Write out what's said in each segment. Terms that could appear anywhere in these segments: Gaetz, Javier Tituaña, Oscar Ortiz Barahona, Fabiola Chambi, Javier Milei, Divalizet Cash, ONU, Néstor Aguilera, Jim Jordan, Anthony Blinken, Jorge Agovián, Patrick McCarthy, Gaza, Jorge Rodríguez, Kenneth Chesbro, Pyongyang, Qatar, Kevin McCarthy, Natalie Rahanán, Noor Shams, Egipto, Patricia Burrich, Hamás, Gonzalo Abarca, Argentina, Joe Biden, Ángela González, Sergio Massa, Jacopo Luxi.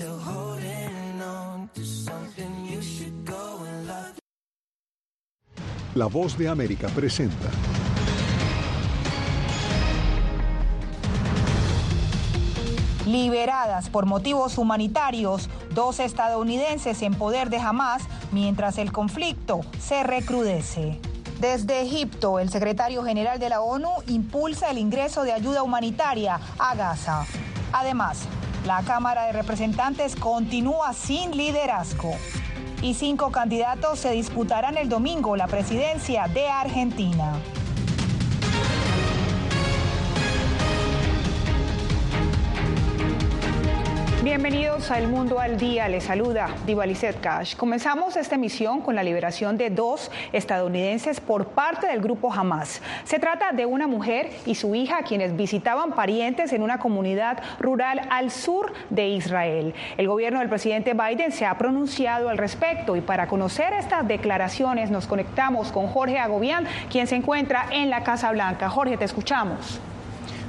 still holding on to something you should go and love. La Voz de América presenta liberadas por motivos humanitarios, 2 estadounidenses en poder de Hamás, mientras el conflicto se recrudece. Desde Egipto, el secretario general de la ONU impulsa el ingreso de ayuda humanitaria a Gaza. Además, la Cámara de Representantes continúa sin liderazgo. Y 5 candidatos se disputarán el domingo la presidencia de Argentina. Bienvenidos a El Mundo al Día, les saluda Divalizet Cash. Comenzamos esta emisión con la liberación de 2 estadounidenses por parte del grupo Hamás. Se trata de una mujer y su hija quienes visitaban parientes en una comunidad rural al sur de Israel. El gobierno del presidente Biden se ha pronunciado al respecto y para conocer estas declaraciones nos conectamos con Jorge Agovián, quien se encuentra en la Casa Blanca. Jorge, te escuchamos.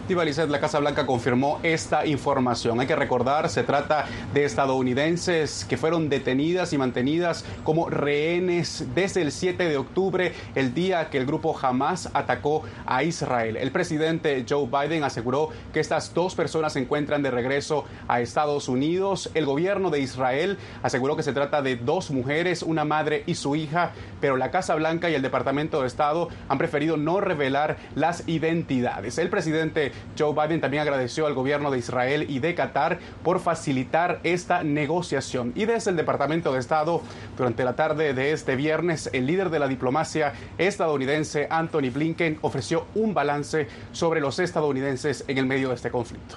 Divalizet, la Casa Blanca confirmó esta información. Hay que recordar, se trata de estadounidenses que fueron detenidas y mantenidas como rehenes desde el 7 de octubre, el día que el grupo Hamás atacó a Israel. El presidente Joe Biden aseguró que estas 2 personas se encuentran de regreso a Estados Unidos. El gobierno de Israel aseguró que se trata de 2 mujeres, una madre y su hija, pero la Casa Blanca y el Departamento de Estado han preferido no revelar las identidades. El presidente Joe Biden también agradeció al gobierno de Israel y de Qatar por facilitar esta negociación. Y desde el Departamento de Estado, durante la tarde de este viernes, el líder de la diplomacia estadounidense, Anthony Blinken, ofreció un balance sobre los estadounidenses en el medio de este conflicto.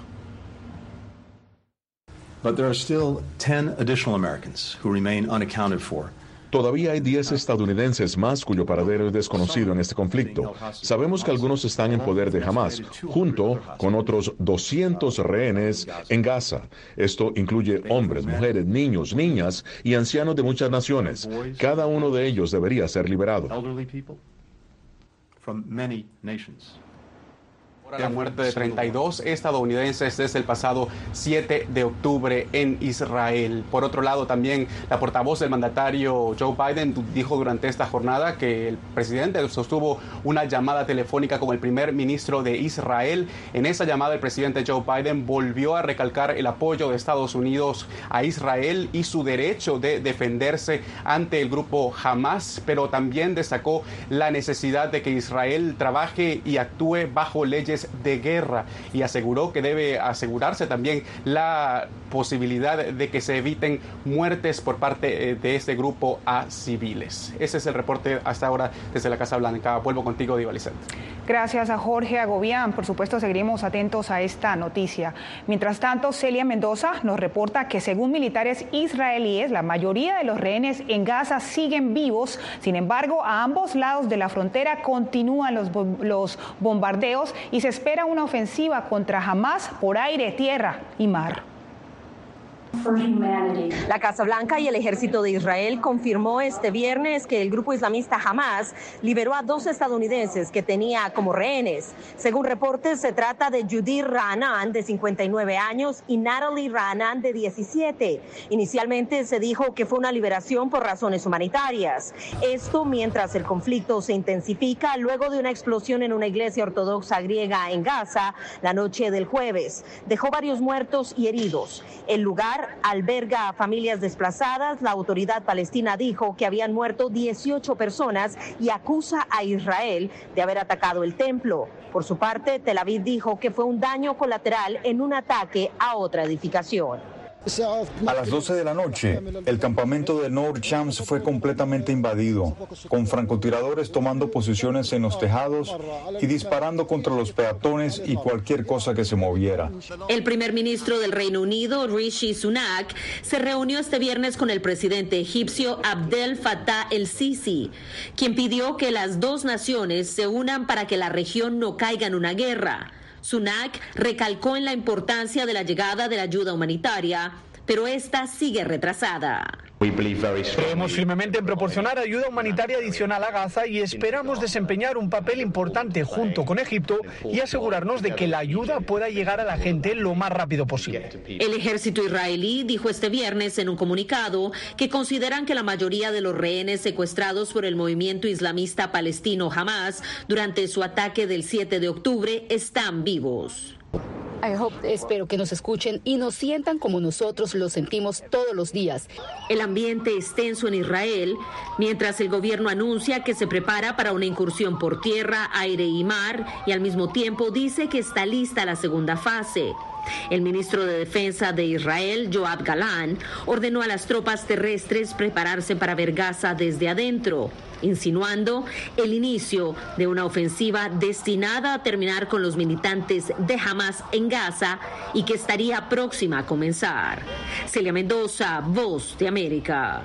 But there are still 10 additional Americans who remain unaccounted for. Todavía hay 10 estadounidenses más cuyo paradero es desconocido en este conflicto. Sabemos que algunos están en poder de Hamás, junto con otros 200 rehenes en Gaza. Esto incluye hombres, mujeres, niños, niñas y ancianos de muchas naciones. Cada uno de ellos debería ser liberado. La muerte de 32 estadounidenses desde el pasado 7 de octubre en Israel. Por otro lado, también la portavoz del mandatario Joe Biden dijo durante esta jornada que el presidente sostuvo una llamada telefónica con el primer ministro de Israel. En esa llamada, el presidente Joe Biden volvió a recalcar el apoyo de Estados Unidos a Israel y su derecho de defenderse ante el grupo Hamás, pero también destacó la necesidad de que Israel trabaje y actúe bajo leyes de guerra y aseguró que debe asegurarse también la posibilidad de que se eviten muertes por parte de este grupo a civiles. Ese es el reporte hasta ahora desde la Casa Blanca. Vuelvo contigo, Divalizet. Gracias a Jorge Agovián. Por supuesto, seguiremos atentos a esta noticia. Mientras tanto, Celia Mendoza nos reporta que según militares israelíes, la mayoría de los rehenes en Gaza siguen vivos. Sin embargo, a ambos lados de la frontera continúan los bombardeos y se espera una ofensiva contra Hamás por aire, tierra y mar. La Casa Blanca y el Ejército de Israel confirmó este viernes que el grupo islamista Hamás liberó a 2 estadounidenses que tenía como rehenes. Según reportes, se trata de Judith Rahanán, de 59 años, y Natalie Rahanán, de 17. Inicialmente se dijo que fue una liberación por razones humanitarias. Esto mientras el conflicto se intensifica luego de una explosión en una iglesia ortodoxa griega en Gaza la noche del jueves. Dejó varios muertos y heridos. El lugar alberga a familias desplazadas. La autoridad palestina dijo que habían muerto 18 personas y acusa a Israel de haber atacado el templo. Por su parte, Tel Aviv dijo que fue un daño colateral en un ataque a otra edificación. A las 12 de la noche, el campamento de Noor Shams fue completamente invadido, con francotiradores tomando posiciones en los tejados y disparando contra los peatones y cualquier cosa que se moviera. El primer ministro del Reino Unido, Rishi Sunak, se reunió este viernes con el presidente egipcio Abdel Fattah el-Sisi, quien pidió que las 2 naciones se unan para que la región no caiga en una guerra. Sunak recalcó en la importancia de la llegada de la ayuda humanitaria, pero esta sigue retrasada. Creemos firmemente en proporcionar ayuda humanitaria adicional a Gaza y esperamos desempeñar un papel importante junto con Egipto y asegurarnos de que la ayuda pueda llegar a la gente lo más rápido posible. El ejército israelí dijo este viernes en un comunicado que consideran que la mayoría de los rehenes secuestrados por el movimiento islamista palestino Hamás durante su ataque del 7 de octubre están vivos. Espero que nos escuchen y nos sientan como nosotros lo sentimos todos los días. El ambiente es tenso en Israel, mientras el gobierno anuncia que se prepara para una incursión por tierra, aire y mar, y al mismo tiempo dice que está lista la segunda fase. El ministro de Defensa de Israel, Yoav Gallant, ordenó a las tropas terrestres prepararse para ver Gaza desde adentro, insinuando el inicio de una ofensiva destinada a terminar con los militantes de Hamás en Gaza y que estaría próxima a comenzar. Celia Mendoza, Voz de América.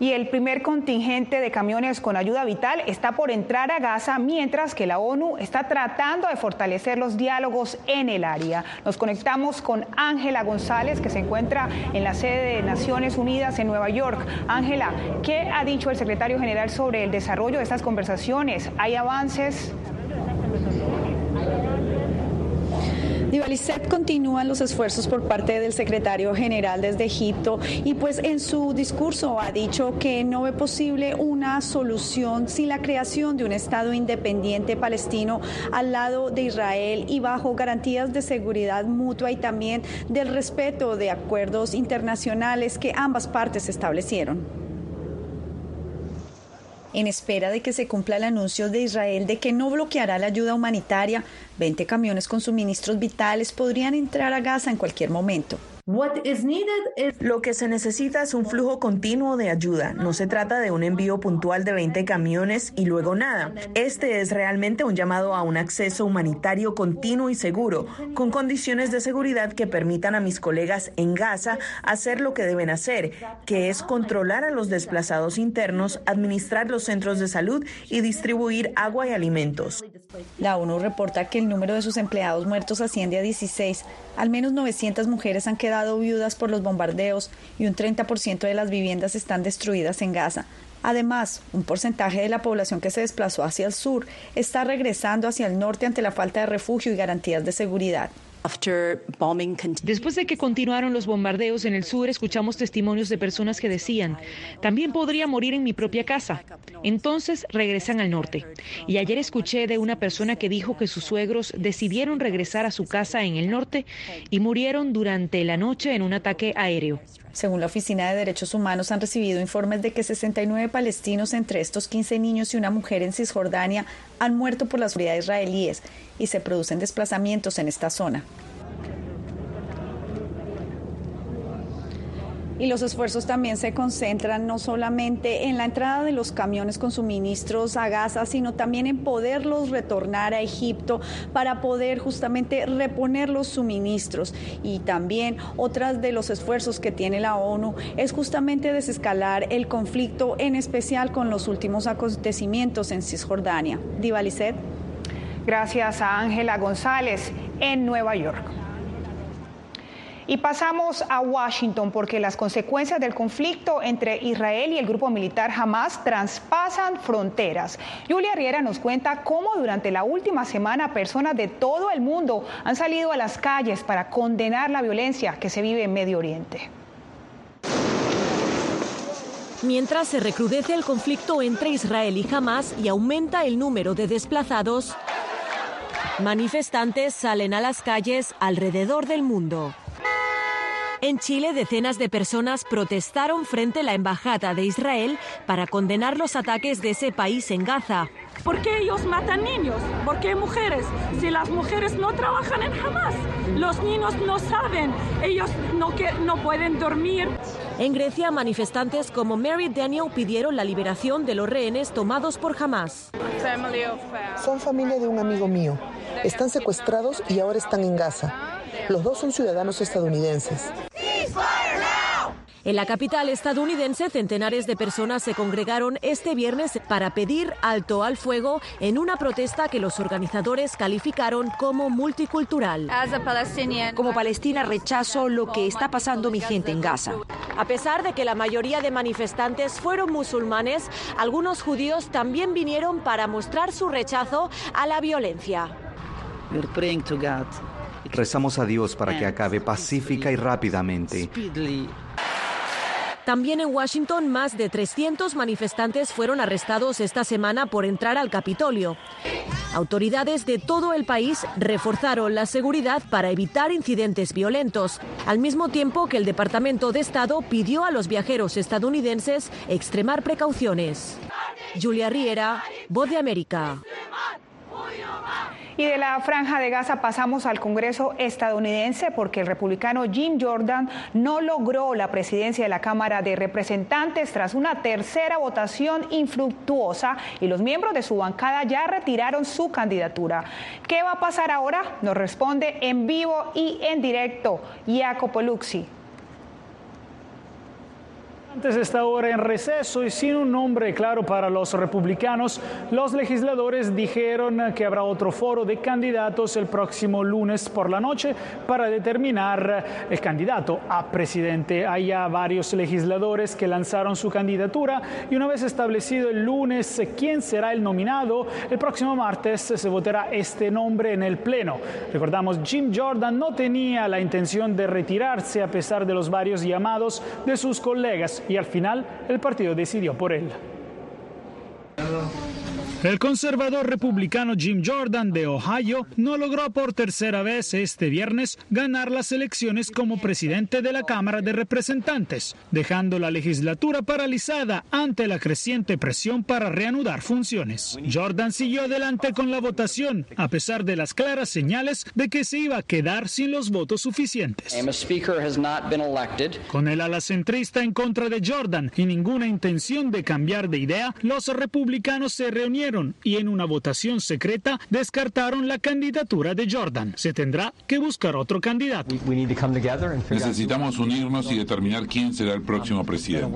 Y el primer contingente de camiones con ayuda vital está por entrar a Gaza, mientras que la ONU está tratando de fortalecer los diálogos en el área. Nos conectamos con Ángela González, que se encuentra en la sede de Naciones Unidas en Nueva York. Ángela, ¿qué ha dicho el secretario general sobre el desarrollo de estas conversaciones? ¿Hay avances? Divalizet, continúan los esfuerzos por parte del secretario general desde Egipto y pues en su discurso ha dicho que no ve posible una solución sin la creación de un Estado independiente palestino al lado de Israel y bajo garantías de seguridad mutua y también del respeto de acuerdos internacionales que ambas partes establecieron. En espera de que se cumpla el anuncio de Israel de que no bloqueará la ayuda humanitaria, 20 camiones con suministros vitales podrían entrar a Gaza en cualquier momento. Lo que se necesita es un flujo continuo de ayuda. No se trata de un envío puntual de 20 camiones y luego nada. Este es realmente un llamado a un acceso humanitario continuo y seguro, con condiciones de seguridad que permitan a mis colegas en Gaza hacer lo que deben hacer, que es controlar a los desplazados internos, administrar los centros de salud y distribuir agua y alimentos. La ONU reporta que el número de sus empleados muertos asciende a 16. Al menos 900 mujeres han quedado viudas por los bombardeos y un 30% de las viviendas están destruidas en Gaza. Además, un porcentaje de la población que se desplazó hacia el sur está regresando hacia el norte ante la falta de refugio y garantías de seguridad. Después de que continuaron los bombardeos en el sur, escuchamos testimonios de personas que decían, también podría morir en mi propia casa. Entonces regresan al norte. Y ayer escuché de una persona que dijo que sus suegros decidieron regresar a su casa en el norte y murieron durante la noche en un ataque aéreo. Según la Oficina de Derechos Humanos, han recibido informes de que 69 palestinos, entre estos 15 niños y una mujer en Cisjordania, han muerto por las autoridades israelíes y se producen desplazamientos en esta zona. Y los esfuerzos también se concentran no solamente en la entrada de los camiones con suministros a Gaza, sino también en poderlos retornar a Egipto para poder justamente reponer los suministros. Y también otras de los esfuerzos que tiene la ONU es justamente desescalar el conflicto, en especial con los últimos acontecimientos en Cisjordania. Divalizet. Gracias a Ángela González en Nueva York. Y pasamos a Washington porque las consecuencias del conflicto entre Israel y el grupo militar Hamás traspasan fronteras. Julia Riera nos cuenta cómo durante la última semana personas de todo el mundo han salido a las calles para condenar la violencia que se vive en Medio Oriente. Mientras se recrudece el conflicto entre Israel y Hamás y aumenta el número de desplazados, manifestantes salen a las calles alrededor del mundo. En Chile, decenas de personas protestaron frente a la embajada de Israel para condenar los ataques de ese país en Gaza. ¿Por qué ellos matan niños? ¿Por qué mujeres? Si las mujeres no trabajan en Hamás, los niños no saben, ellos no pueden dormir. En Grecia, manifestantes como Mary Daniel pidieron la liberación de los rehenes tomados por Hamás. Son familia de un amigo mío. Están secuestrados y ahora están en Gaza. Los dos son ciudadanos estadounidenses. En la capital estadounidense, centenares de personas se congregaron este viernes para pedir alto al fuego en una protesta que los organizadores calificaron como multicultural. Como palestina rechazo lo que está pasando mi gente en Gaza. A pesar de que la mayoría de manifestantes fueron musulmanes, algunos judíos también vinieron para mostrar su rechazo a la violencia. Rezamos a Dios para que acabe pacífica y rápidamente. También en Washington, más de 300 manifestantes fueron arrestados esta semana por entrar al Capitolio. Autoridades de todo el país reforzaron la seguridad para evitar incidentes violentos, al mismo tiempo que el Departamento de Estado pidió a los viajeros estadounidenses extremar precauciones. Julia Riera, Voz de América. Y de la Franja de Gaza pasamos al Congreso estadounidense porque el republicano Jim Jordan no logró la presidencia de la Cámara de Representantes tras una tercera votación infructuosa y los miembros de su bancada ya retiraron su candidatura. ¿Qué va a pasar ahora? Nos responde en vivo y en directo Jacopo Luxi. Antes está ahora en receso y sin un nombre claro para los republicanos, los legisladores dijeron que habrá otro foro de candidatos el próximo lunes por la noche para determinar el candidato a presidente. Hay ya varios legisladores que lanzaron su candidatura y una vez establecido el lunes quién será el nominado, el próximo martes se votará este nombre en el Pleno. Recordamos, Jim Jordan no tenía la intención de retirarse a pesar de los varios llamados de sus colegas. Y al final, el partido decidió por él. El conservador republicano Jim Jordan de Ohio no logró por tercera vez este viernes ganar las elecciones como presidente de la Cámara de Representantes, dejando la legislatura paralizada ante la creciente presión para reanudar funciones. Jordan siguió adelante con la votación, a pesar de las claras señales de que se iba a quedar sin los votos suficientes. Con el ala centrista en contra de Jordan y ninguna intención de cambiar de idea, los republicanos se reunieron y en una votación secreta descartaron la candidatura de Jordan. Se tendrá que buscar otro candidato. Necesitamos unirnos y determinar quién será el próximo presidente.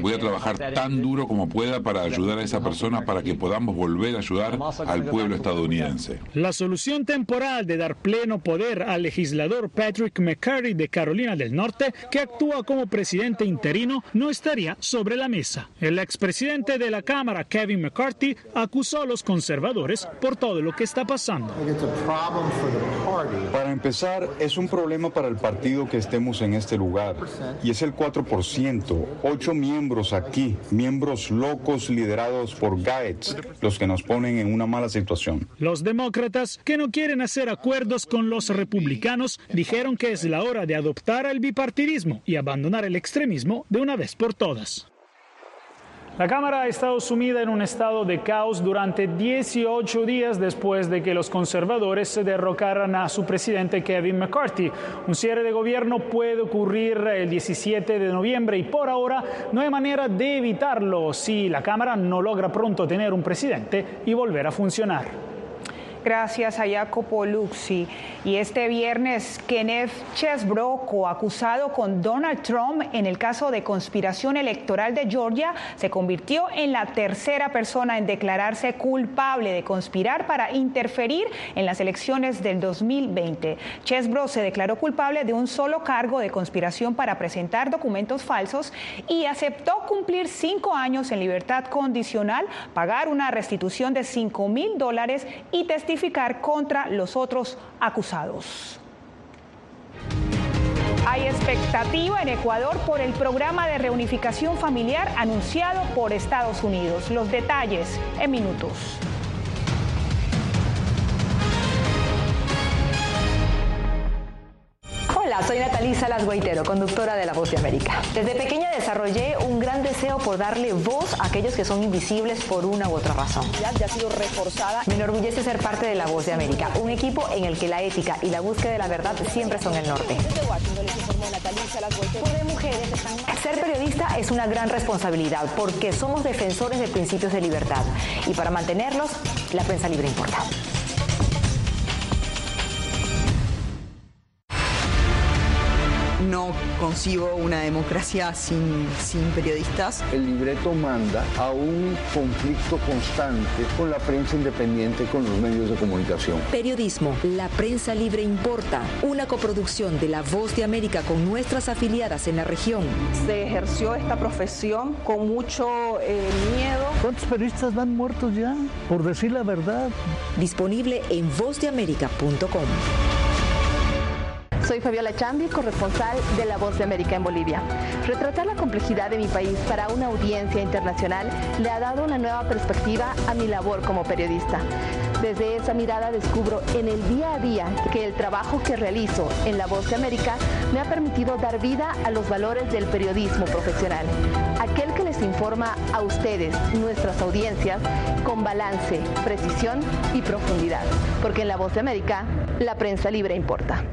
Voy a trabajar tan duro como pueda para ayudar a esa persona para que podamos volver a ayudar al pueblo estadounidense. La solución temporal de dar pleno poder al legislador Patrick McCarthy de Carolina del Norte, que actúa como presidente interino, no estaría sobre la mesa. El expresidente de la Cámara, Kevin McCarthy, acusó a los conservadores por todo lo que está pasando. Para empezar, es un problema para el partido que estemos en este lugar, y es el 4%, 8 miembros aquí, miembros locos liderados por Gaetz, los que nos ponen en una mala situación. Los demócratas, que no quieren hacer acuerdos con los republicanos, dijeron que es la hora de adoptar el bipartidismo y abandonar el extremismo de una vez por todas. La Cámara ha estado sumida en un estado de caos durante 18 días después de que los conservadores se derrocaran a su presidente Kevin McCarthy. Un cierre de gobierno puede ocurrir el 17 de noviembre y por ahora no hay manera de evitarlo si la Cámara no logra pronto tener un presidente y volver a funcionar. Gracias a Jacopo Luxi. Y este viernes, Kenneth Chesbro, coacusado con Donald Trump en el caso de conspiración electoral de Georgia, se convirtió en la tercera persona en declararse culpable de conspirar para interferir en las elecciones del 2020. Chesbro se declaró culpable de un solo cargo de conspiración para presentar documentos falsos y aceptó cumplir 5 años en libertad condicional, pagar una restitución de $5.000 y testificar contra los otros acusados. Hay expectativa en Ecuador por el programa de reunificación familiar anunciado por Estados Unidos. Los detalles en minutos. Hola, soy Natalia Salas Guaitero, conductora de La Voz de América. Desde pequeña desarrollé un gran deseo por darle voz a aquellos que son invisibles por una u otra razón. Ya ha sido reforzada. Me enorgullece ser parte de La Voz de América, un equipo en el que la ética y la búsqueda de la verdad siempre son el norte. Ser periodista es una gran responsabilidad porque somos defensores de principios de libertad y para mantenerlos, la prensa libre importa. No concibo una democracia sin periodistas. El libreto manda a un conflicto constante con la prensa independiente, con los medios de comunicación. Periodismo, la prensa libre importa. Una coproducción de La Voz de América con nuestras afiliadas en la región. Se ejerció esta profesión con mucho miedo. ¿Cuántos periodistas van muertos ya por decir la verdad? Disponible en vozdeamerica.com. Soy Fabiola Chambi, corresponsal de La Voz de América en Bolivia. Retratar la complejidad de mi país para una audiencia internacional le ha dado una nueva perspectiva a mi labor como periodista. Desde esa mirada descubro en el día a día que el trabajo que realizo en La Voz de América me ha permitido dar vida a los valores del periodismo profesional. Aquel que les informa a ustedes, nuestras audiencias, con balance, precisión y profundidad. Porque en La Voz de América, la prensa libre importa.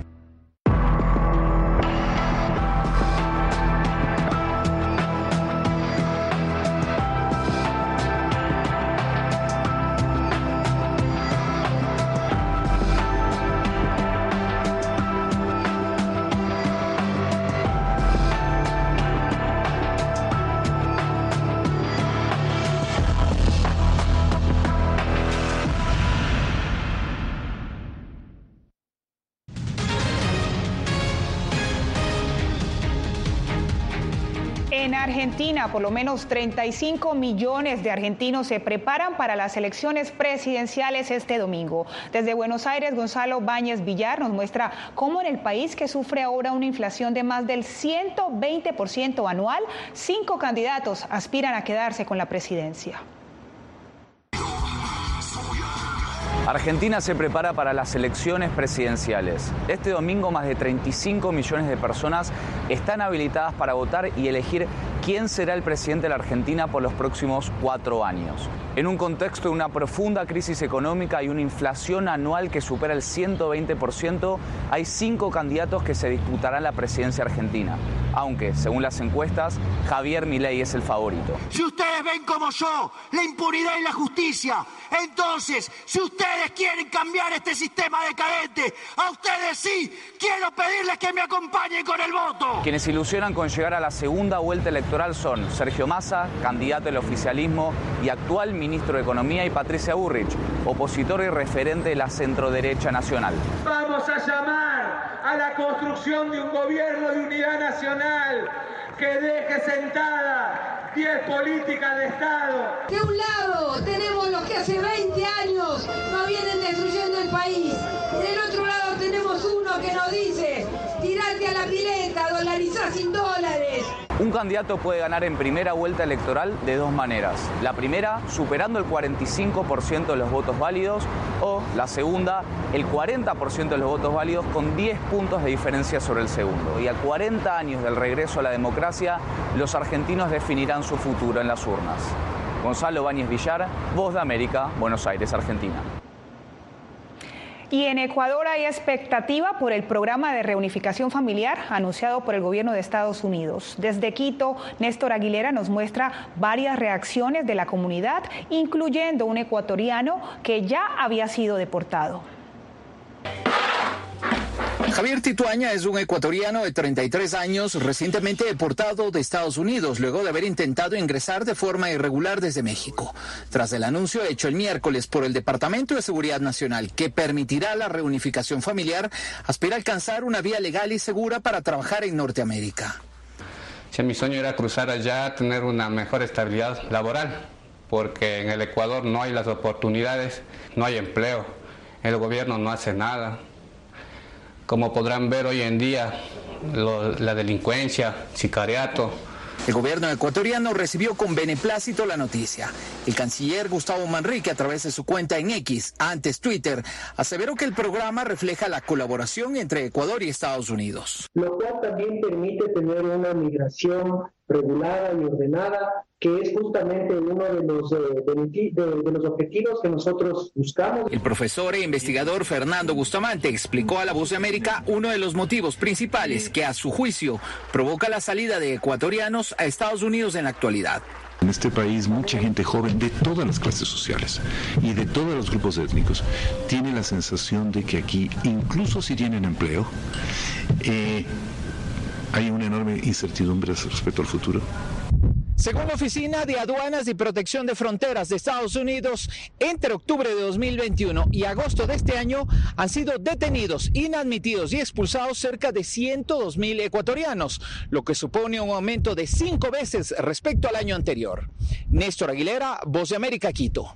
Argentina, por lo menos 35 millones de argentinos se preparan para las elecciones presidenciales este domingo. Desde Buenos Aires, Gonzalo Báñez Villar nos muestra cómo en el país que sufre ahora una inflación de más del 120% anual, 5 candidatos aspiran a quedarse con la presidencia. Argentina se prepara para las elecciones presidenciales. Este domingo más de 35 millones de personas están habilitadas para votar y elegir quién será el presidente de la Argentina por los próximos 4 años. En un contexto de una profunda crisis económica y una inflación anual que supera el 120%, hay 5 candidatos que se disputarán la presidencia argentina. Aunque, según las encuestas, Javier Milei es el favorito. Si ustedes ven como yo la impunidad y la justicia, entonces, si ustedes quieren cambiar este sistema decadente, a ustedes sí, quiero pedirles que me acompañen con el voto. Quienes ilusionan con llegar a la segunda vuelta electoral son Sergio Massa, candidato del oficialismo y actual ministro de Economía, y Patricia Burrich, opositor y referente de la centroderecha nacional. Vamos a llamar a la construcción de un gobierno de unidad nacional que deje sentada 10 políticas de Estado. De un lado tenemos los que hace 20 años nos vienen destruyendo el país. Del otro lado tenemos uno que nos dice, tirate a la pileta, dolarizá sin dólares. Un candidato puede ganar en primera vuelta electoral de 2 maneras. La primera, superando el 45% de los votos válidos, o la segunda, el 40% de los votos válidos con 10 puntos de diferencia sobre el segundo. Y a 40 años del regreso a la democracia, los argentinos definirán su futuro en las urnas. Gonzalo Báñez Villar, Voz de América, Buenos Aires, Argentina. Y en Ecuador hay expectativa por el programa de reunificación familiar anunciado por el gobierno de Estados Unidos. Desde Quito, Néstor Aguilera nos muestra varias reacciones de la comunidad, incluyendo un ecuatoriano que ya había sido deportado. Javier Tituaña es un ecuatoriano de 33 años, recientemente deportado de Estados Unidos, luego de haber intentado ingresar de forma irregular desde México. Tras el anuncio hecho el miércoles por el Departamento de Seguridad Nacional, que permitirá la reunificación familiar, aspira a alcanzar una vía legal y segura para trabajar en Norteamérica. Sí, mi sueño era cruzar allá, tener una mejor estabilidad laboral, porque en el Ecuador no hay las oportunidades, no hay empleo, el gobierno no hace nada. Como podrán ver hoy en día, la delincuencia, sicariato. El gobierno ecuatoriano recibió con beneplácito la noticia. El canciller Gustavo Manrique, a través de su cuenta en X, antes Twitter, aseveró que el programa refleja la colaboración entre Ecuador y Estados Unidos. Lo cual también permite tener una migración regulada y ordenada, que es justamente uno de los objetivos que nosotros buscamos. El profesor e investigador Fernando Bustamante explicó a La Voz de América uno de los motivos principales que, a su juicio, provoca la salida de ecuatorianos a Estados Unidos en la actualidad. En este país mucha gente joven de todas las clases sociales y de todos los grupos étnicos tiene la sensación de que aquí, incluso si tienen empleo, hay una enorme incertidumbre respecto al futuro. Según la Oficina de Aduanas y Protección de Fronteras de Estados Unidos, entre octubre de 2021 y agosto de este año han sido detenidos, inadmitidos y expulsados cerca de 102.000 ecuatorianos, lo que supone un aumento de 5 veces respecto al año anterior. Néstor Aguilera, Voz de América, Quito.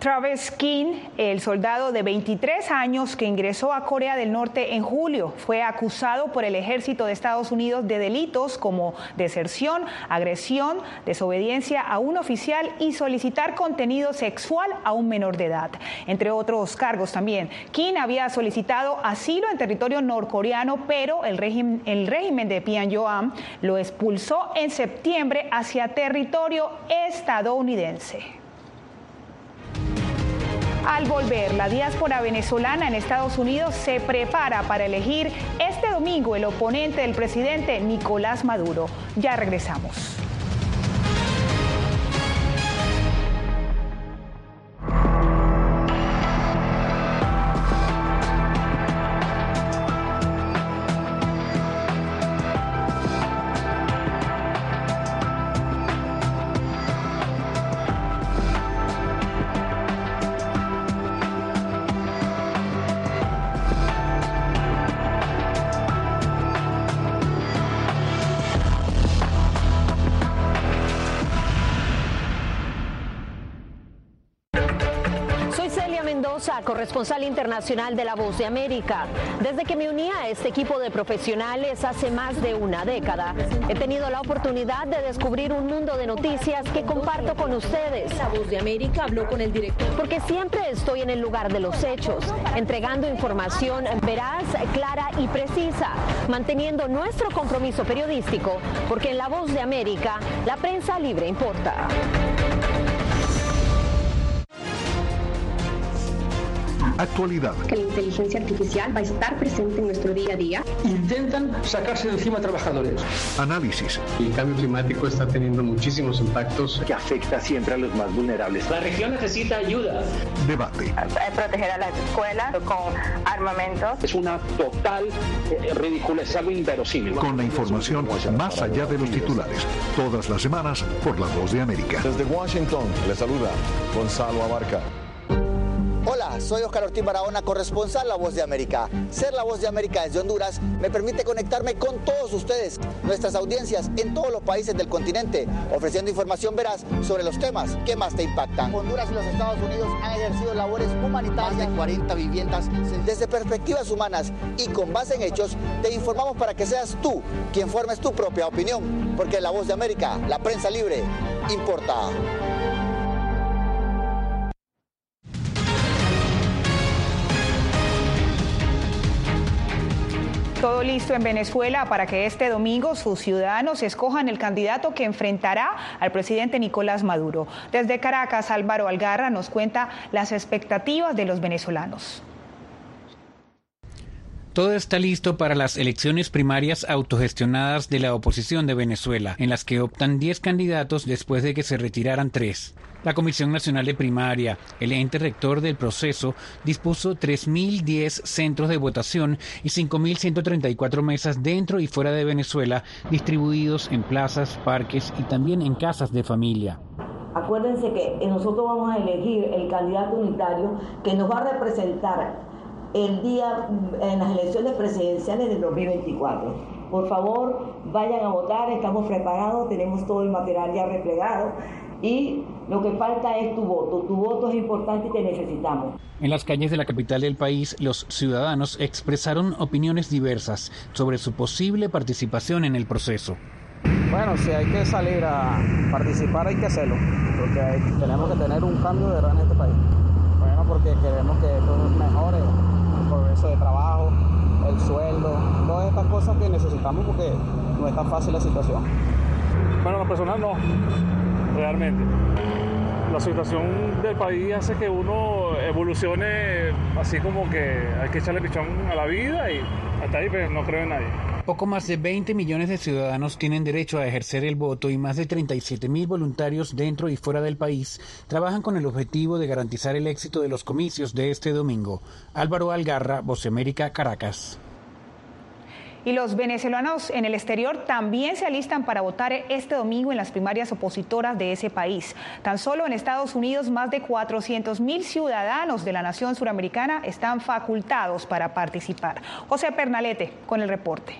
Travis King, el soldado de 23 años que ingresó a Corea del Norte en julio, fue acusado por el ejército de Estados Unidos de delitos como deserción, agresión, desobediencia a un oficial y solicitar contenido sexual a un menor de edad. Entre otros cargos también, King había solicitado asilo en territorio norcoreano, pero el régimen de Pyongyang lo expulsó en septiembre hacia territorio estadounidense. Al volver, la diáspora venezolana en Estados Unidos se prepara para elegir este domingo el oponente del presidente Nicolás Maduro. Ya regresamos. Corresponsal internacional de La Voz de América. Desde que me uní a este equipo de profesionales hace más de una década, he tenido la oportunidad de descubrir un mundo de noticias que comparto con ustedes. La Voz de América habló con el director. Porque siempre estoy en el lugar de los hechos, entregando información veraz, clara y precisa, manteniendo nuestro compromiso periodístico, porque en La Voz de América, la prensa libre importa. Actualidad. Que la inteligencia artificial va a estar presente en nuestro día a día. Intentan sacarse de encima a trabajadores. Análisis. El cambio climático está teniendo muchísimos impactos que afecta siempre a los más vulnerables. La región necesita ayuda. Debate. Proteger a las escuelas con armamentos. Es una total ridícula, es algo inverosímil. Con la información más allá de los titulares. Todas las semanas por La Voz de América. Desde Washington les saluda Gonzalo Abarca. Hola, soy Oscar Ortiz Barahona, corresponsal La Voz de América. Ser La Voz de América desde Honduras me permite conectarme con todos ustedes, nuestras audiencias en todos los países del continente, ofreciendo información veraz sobre los temas que más te impactan. Honduras y los Estados Unidos han ejercido labores humanitarias. Más de 40 viviendas. Desde perspectivas humanas y con base en hechos, te informamos para que seas tú quien formes tu propia opinión, porque La Voz de América, la prensa libre, importa. Todo listo en Venezuela para que este domingo sus ciudadanos escojan el candidato que enfrentará al presidente Nicolás Maduro. Desde Caracas, Álvaro Algarra nos cuenta las expectativas de los venezolanos. Todo está listo para las elecciones primarias autogestionadas de la oposición de Venezuela, en las que optan 10 candidatos después de que se retiraran 3. La Comisión Nacional de Primaria, el ente rector del proceso, dispuso 3.010 centros de votación y 5.134 mesas dentro y fuera de Venezuela, distribuidos en plazas, parques y también en casas de familia. Acuérdense que nosotros vamos a elegir el candidato unitario que nos va a representar el día en las elecciones presidenciales del 2024. Por favor, vayan a votar, estamos preparados, tenemos todo el material ya replegado y lo que falta es tu voto es importante y te necesitamos. En las calles de la capital del país, los ciudadanos expresaron opiniones diversas sobre su posible participación en el proceso. Bueno, si hay que salir a participar, hay que hacerlo, porque tenemos que tener un cambio de verdad en este país. Bueno, porque queremos que todo mejore. Progreso de trabajo, el sueldo, todas estas cosas que necesitamos porque no es tan fácil la situación. Bueno, en lo personal no, realmente. La situación del país hace que uno evolucione así como que hay que echarle pichón a la vida y hasta ahí pues no creo en nadie. Poco más de 20 millones de ciudadanos tienen derecho a ejercer el voto y más de 37.000 voluntarios dentro y fuera del país trabajan con el objetivo de garantizar el éxito de los comicios de este domingo. Álvaro Algarra, Voz de América, Caracas. Y los venezolanos en el exterior también se alistan para votar este domingo en las primarias opositoras de ese país. Tan solo en Estados Unidos, más de 400.000 ciudadanos de la nación suramericana están facultados para participar. José Pernalete con el reporte.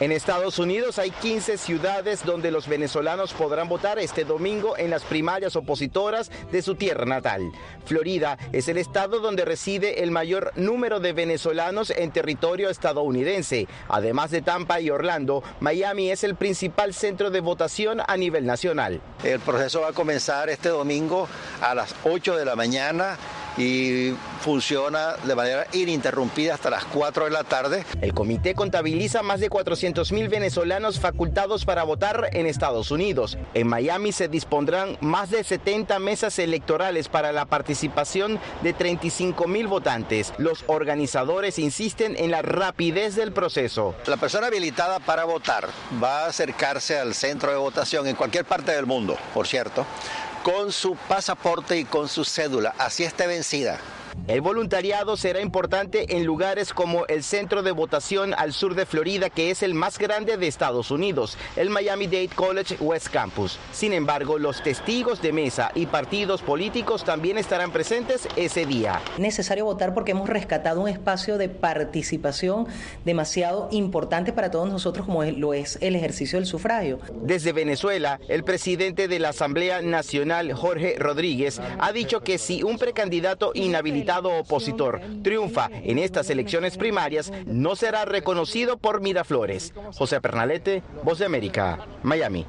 En Estados Unidos hay 15 ciudades donde los venezolanos podrán votar este domingo en las primarias opositoras de su tierra natal. Florida es el estado donde reside el mayor número de venezolanos en territorio estadounidense. Además de Tampa y Orlando, Miami es el principal centro de votación a nivel nacional. El proceso va a comenzar este domingo a las 8 de la mañana. Y funciona de manera ininterrumpida hasta las 4 de la tarde. El comité contabiliza más de 400.000 venezolanos facultados para votar en Estados Unidos. En Miami se dispondrán más de 70 mesas electorales para la participación de 35.000 votantes. Los organizadores insisten en la rapidez del proceso. La persona habilitada para votar va a acercarse al centro de votación en cualquier parte del mundo, por cierto, con su pasaporte y con su cédula, así esté vencida. El voluntariado será importante en lugares como el centro de votación al sur de Florida, que es el más grande de Estados Unidos, el Miami-Dade College West Campus. Sin embargo, los testigos de mesa y partidos políticos también estarán presentes ese día. Es necesario votar porque hemos rescatado un espacio de participación demasiado importante para todos nosotros, como lo es el ejercicio del sufragio. Desde Venezuela, el presidente de la Asamblea Nacional, Jorge Rodríguez, ha dicho que si un precandidato inhabilitado opositor triunfa en estas elecciones primarias, no será reconocido por Miraflores. José Pernalete, Voz de América, Miami.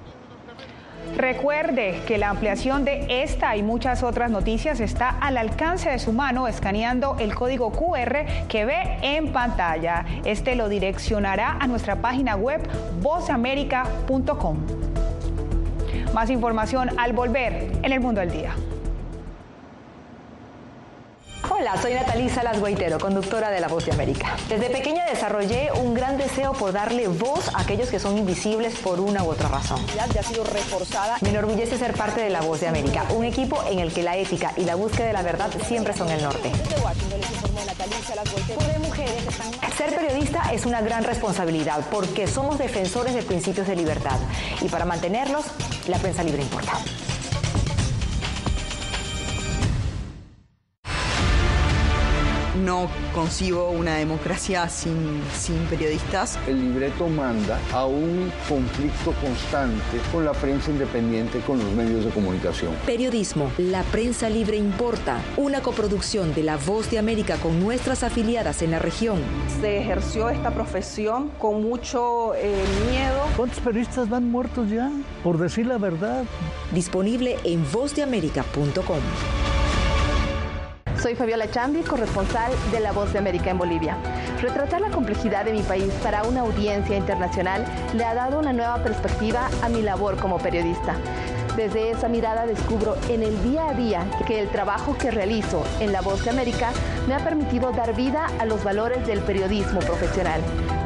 Recuerde que la ampliación de esta y muchas otras noticias está al alcance de su mano escaneando el código QR que ve en pantalla. Este lo direccionará a nuestra página web vozamericacom. Más información al volver en El Mundo al Día. Hola, soy Natalia Salas Guaitero, conductora de La Voz de América. Desde pequeña desarrollé un gran deseo por darle voz a aquellos que son invisibles por una u otra razón. Ya ha sido reforzada. Me enorgullece ser parte de La Voz de América, un equipo en el que la ética y la búsqueda de la verdad siempre son el norte. Ser periodista es una gran responsabilidad porque somos defensores de principios de libertad y para mantenerlos, la prensa libre importa. No concibo una democracia sin periodistas. El libreto manda a un conflicto constante con la prensa independiente, con los medios de comunicación. Periodismo, la prensa libre importa. Una coproducción de La Voz de América con nuestras afiliadas en la región. Se ejerció esta profesión con mucho miedo. ¿Cuántos periodistas van muertos ya por decir la verdad? Disponible en vozdeamerica.com. Soy Fabiola Chambi, corresponsal de La Voz de América en Bolivia. Retratar la complejidad de mi país para una audiencia internacional le ha dado una nueva perspectiva a mi labor como periodista. Desde esa mirada descubro en el día a día que el trabajo que realizo en La Voz de América me ha permitido dar vida a los valores del periodismo profesional.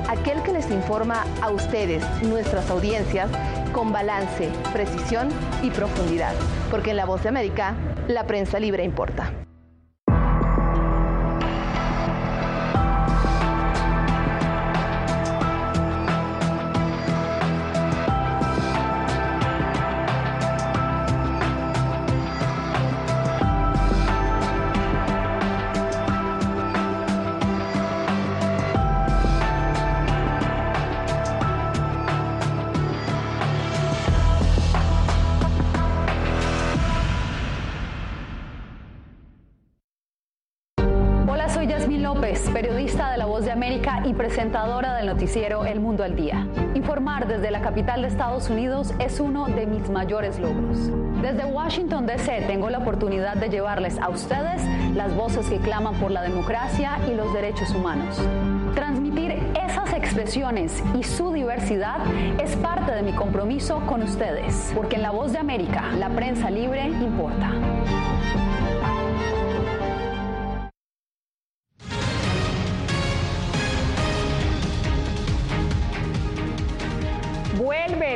Aquel que les informa a ustedes, nuestras audiencias, con balance, precisión y profundidad. Porque en La Voz de América, la prensa libre importa. Y presentadora del noticiero El Mundo al Día. Informar desde la capital de Estados Unidos es uno de mis mayores logros. Desde Washington D.C. tengo la oportunidad de llevarles a ustedes las voces que claman por la democracia y los derechos humanos. Transmitir esas expresiones y su diversidad es parte de mi compromiso con ustedes, porque en La Voz de América, la prensa libre importa.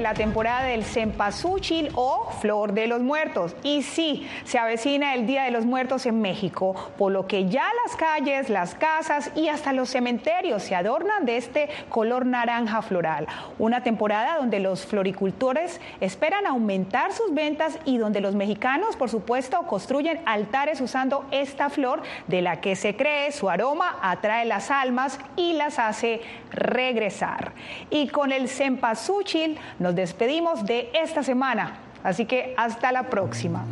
la temporada del cempasúchil o Flor de los Muertos. Y sí, se avecina el Día de los Muertos en México, por lo que ya las calles, las casas y hasta los cementerios se adornan de este color naranja floral. Una temporada donde los floricultores esperan aumentar sus ventas y donde los mexicanos, por supuesto, construyen altares usando esta flor de la que se cree su aroma atrae las almas y las hace regresar. Y con el cempasúchil nos despedimos de esta semana. Así que hasta la próxima.